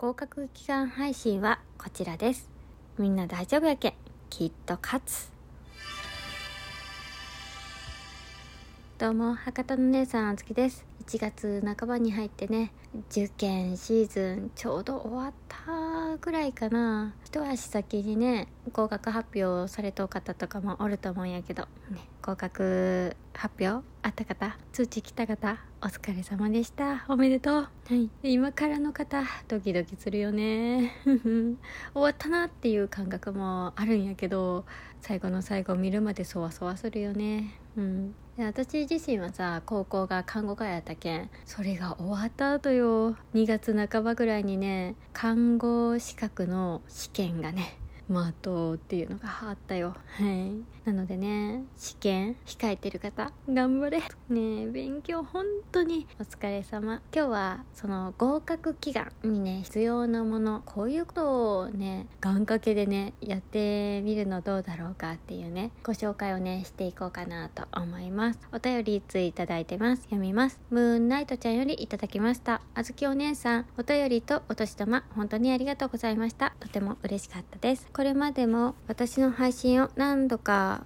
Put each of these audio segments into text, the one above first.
合格祈願配信はこちらです。みんな大丈夫やけん、きっと勝つ。どうも、博多の姉さん、あつきです。1月半ばに入ってね、受験シーズンちょうど終わったぐらいかな。一足先にね、合格発表された方とかもおると思うんやけど、ね、合格発表あった方、通知来た方、お疲れ様でした。おめでとう。はい、今からの方、ドキドキするよね。終わったなっていう感覚もあるんやけど、最後の最後見るまでそわそわするよね。うん。私自身はさ、高校が看護科やったけん、それが終わった後よ、2月半ばぐらいにね、看護資格の試験がね、待とうっていうのがあったよ。はい。なのでね、試験控えてる方、頑張れ。ねえ、勉強本当にお疲れ様。今日はその合格祈願にね、必要なもの、こういうことをね、願掛けでね、やってみるのどうだろうかっていうね、ご紹介をね、していこうかなと思います。お便りついただいてます。読みます。ムーンナイトちゃんよりいただきました。あずきお姉さん、お便りとお年玉、本当にありがとうございました。とても嬉しかったです。これまでも私の配信を何度か、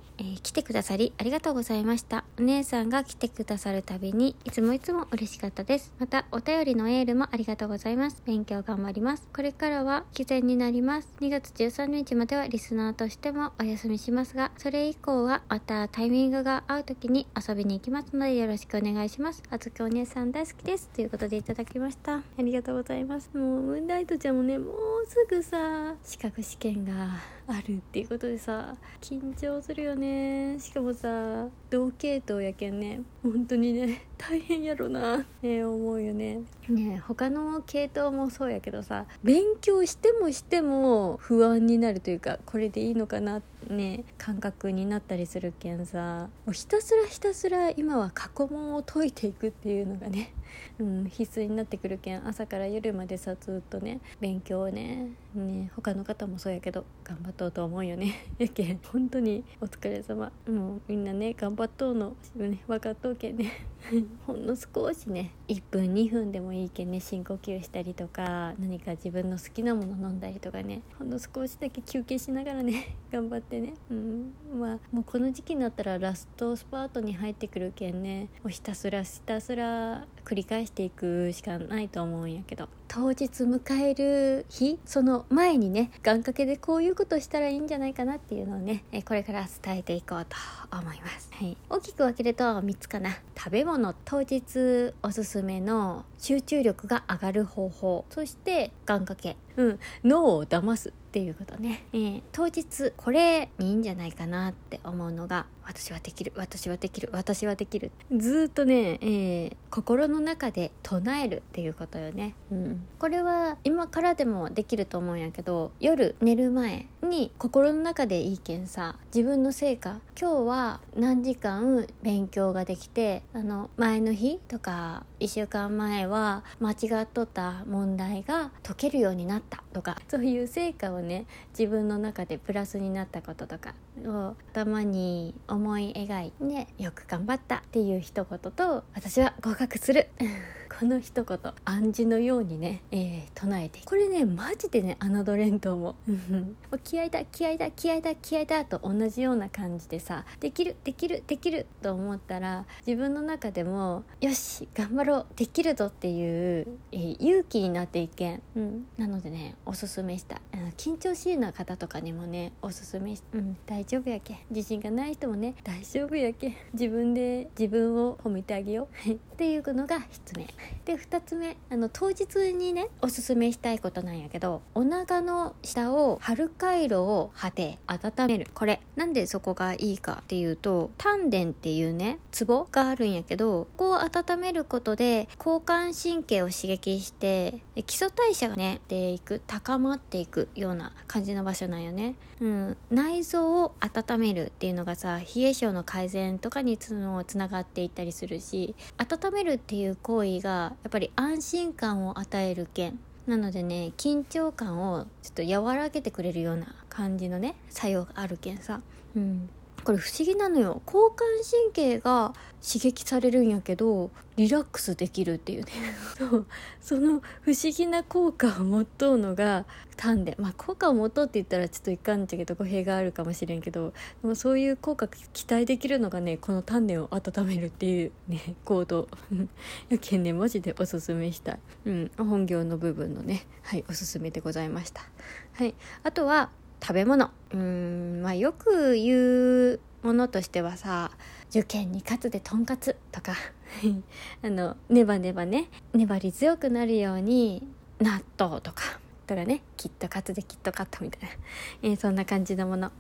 来てくださりありがとうございました。お姉さんが来てくださるたびにいつも嬉しかったです。またお便りのエールもありがとうございます。勉強頑張ります。これからは毅然になります。2月13日まではリスナーとしてもお休みしますが、それ以降はまたタイミングが合う時に遊びに行きますのでよろしくお願いします。あずきお姉さん大好きです。ということでいただきました。ありがとうございます。もうムーンライトちゃんもね、もうすぐさ、資格試験があるっていうことでさ、緊張するよね。しかもさ、同系統やけんね、本当にね、大変やろなって思うよね。ねえ、他の系統もそうやけどさ、勉強しても不安になるというか、これでいいのかなってね、感覚になったりするけんさ、もうひたすら今は過去問を解いていくっていうのがね、うん、必須になってくるけん、朝から夜までさ、ずっとね、勉強をね、他の方もそうやけど頑張っとうと思うよね。やけん本当にお疲れ様。もうみんなね、頑張っとうの分かっとうけんね。ほんの少しね、1分2分でもいいけんね、深呼吸したりとか、何か自分の好きなもの飲んだりとかね、ほんの少しだけ休憩しながらね、頑張ってね、うん、まあもうこの時期になったらラストスパートに入ってくるけんね、もうひたすら繰り返していくしかないと思うんやけど、当日迎える日、その前にね、願掛けでこういうことしたらいいんじゃないかなっていうのをね、これから伝えていこうと思います、はい、大きく分けると3つかな。食べ物、当日おすすめの集中力が上がる方法、そして願掛け、うん、脳を騙すっていうことね、当日これいいんじゃないかなって思うのが、私はできる、ずっとね、心の中で唱えるっていうことよね、うん、これは今からでもできると思うんやけど、夜寝る前に心の中でいいけんさ、自分の成果、今日は何時間勉強ができて、前の日とか1週間前は間違っとった問題が解けるようになったとか、そういう成果をね、自分の中でプラスになったこととかを頭に思い描いて、よく頑張ったっていう一言と、私は合格するこの一言、暗示のようにね、唱えて、これね、マジでね、侮れんと思う。気合だと同じような感じでさ、できると思ったら、自分の中でもよし頑張ろう、できるぞっていう、勇気になっていけん、うん、なのでね、おすすめした。緊張しいな方とかにもね、おすすめした、うん、大丈夫やけん。自信がない人もね、大丈夫やけん。自分で自分を褒めてあげようっていうのが1つ目で、2つ目、当日にね、おすすめしたいことなんやけど、お腹の下を春回路を張って温める。これなんでそこがいいかっていうと、丹田っていうね、ツボがあるんやけど、ここを温めることで交感神経を刺激して、基礎代謝がね、高まっていくような感じの場所なんよね、うん、内臓を温めるっていうのがさ、冷え性の改善とかにつながっていったりするし、温めるっていう行為がやっぱり安心感を与えるけん、なのでね、緊張感をちょっと和らげてくれるような感じのね、作用があるけんさ、うん、これ不思議なのよ。交感神経が刺激されるんやけどリラックスできるっていうねその不思議な効果を持っとうのが丹田、まあ効果を持っとうって言ったらちょっといかんちゃけど語弊があるかもしれんけど、でもそういう効果期待できるのがね、この丹田を温めるっていうね行動やけんね、マジでおすすめしたい、本業の部分のね、はい、おすすめでございました。はい、あとは食べ物、まあよく言うものとしてはさ、受験に勝つでとんかつとかネバネバね、粘り強くなるように納豆とかだからね、キットカツでキットカットみたいな、そんな感じのもの、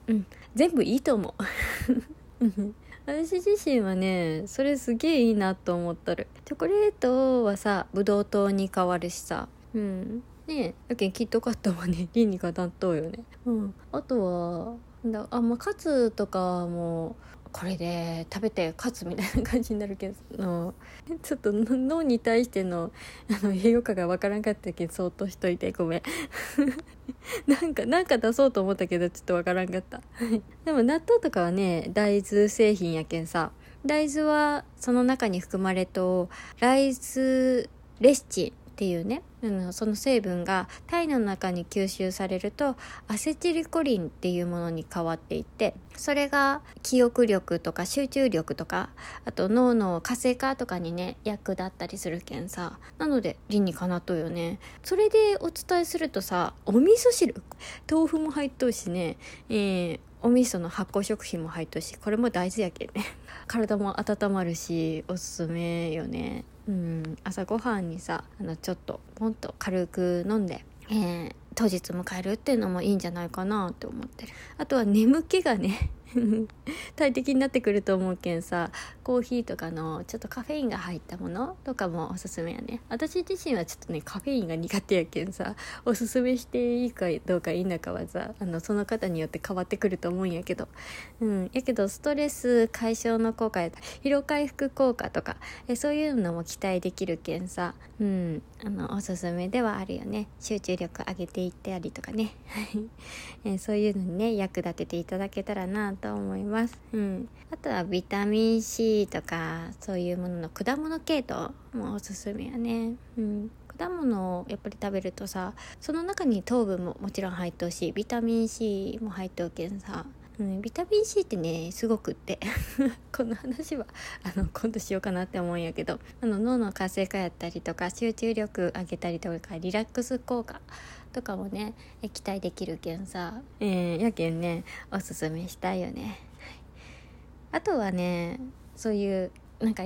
全部いいと思う私自身はねそれすげえいいなと思ったる。チョコレートはさブドウ糖に変わるしさ、ねえ、キットカットもね理にかなっとうよね。あとはカツとかもこれで食べてカツみたいな感じになるけど、ちょっと脳に対しての栄養価がわからんかったけどそーっとしといてごめんなんか出そうと思ったけどちょっとわからんかったでも納豆とかはね大豆製品やけんさ、大豆はその中に含まれとライズレシチンっていうね、その成分が体の中に吸収されるとアセチルコリンっていうものに変わっていって、それが記憶力とか集中力とかあと脳の活性化とかにね役立ったりするけんさ、なので理にかなっとうよね。それでお伝えするとさ、お味噌汁、豆腐も入っとうしね、お味噌の発酵食品も入っとうし、これも大事やけんね体も温まるしおすすめよね。朝ごはんにさちょっとポンと軽く飲んで、当日迎えるっていうのもいいんじゃないかなって思ってる。あとは眠気がね大敵になってくると思うけんさ、コーヒーとかのちょっとカフェインが入ったものとかもおすすめやね。私自身はちょっとねカフェインが苦手やけんさ、おすすめしていいかどうか否かはさその方によって変わってくると思うんやけど、やけどストレス解消の効果や疲労回復効果とかそういうのも期待できるけんさ、おすすめではあるよね。集中力上げていったりとかねそういうのにね役立てていただけたらなと思います。あとはビタミン C とかそういうものの果物系統もおすすめやね。果物をやっぱり食べるとさ、その中に糖分ももちろん入っとうしビタミン C も入っとうけんさ、ビタミン C ってねすごくってこの話は今度しようかなって思うんやけど、脳の活性化やったりとか集中力上げたりとかリラックス効果とかもね期待できるけんさ、やけんねおすすめしたいよね。あとはねそういう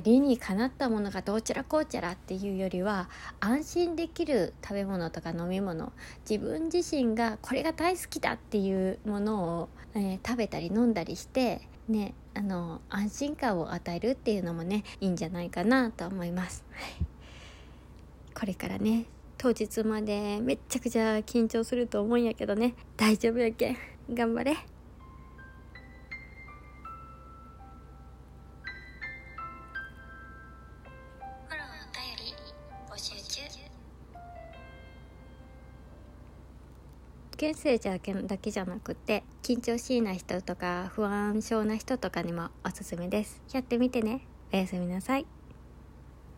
理にかなったものがどうちゃらこうちゃらっていうよりは、安心できる食べ物とか飲み物、自分自身がこれが大好きだっていうものを、食べたり飲んだりしてね、安心感を与えるっていうのもねいいんじゃないかなと思います、これからね当日までめっちゃくちゃ緊張すると思うんやけどね、大丈夫やけん頑張れ。受験生だけじゃなくて緊張しいな人とか不安症な人とかにもおすすめです。やってみてね。おやすみなさい。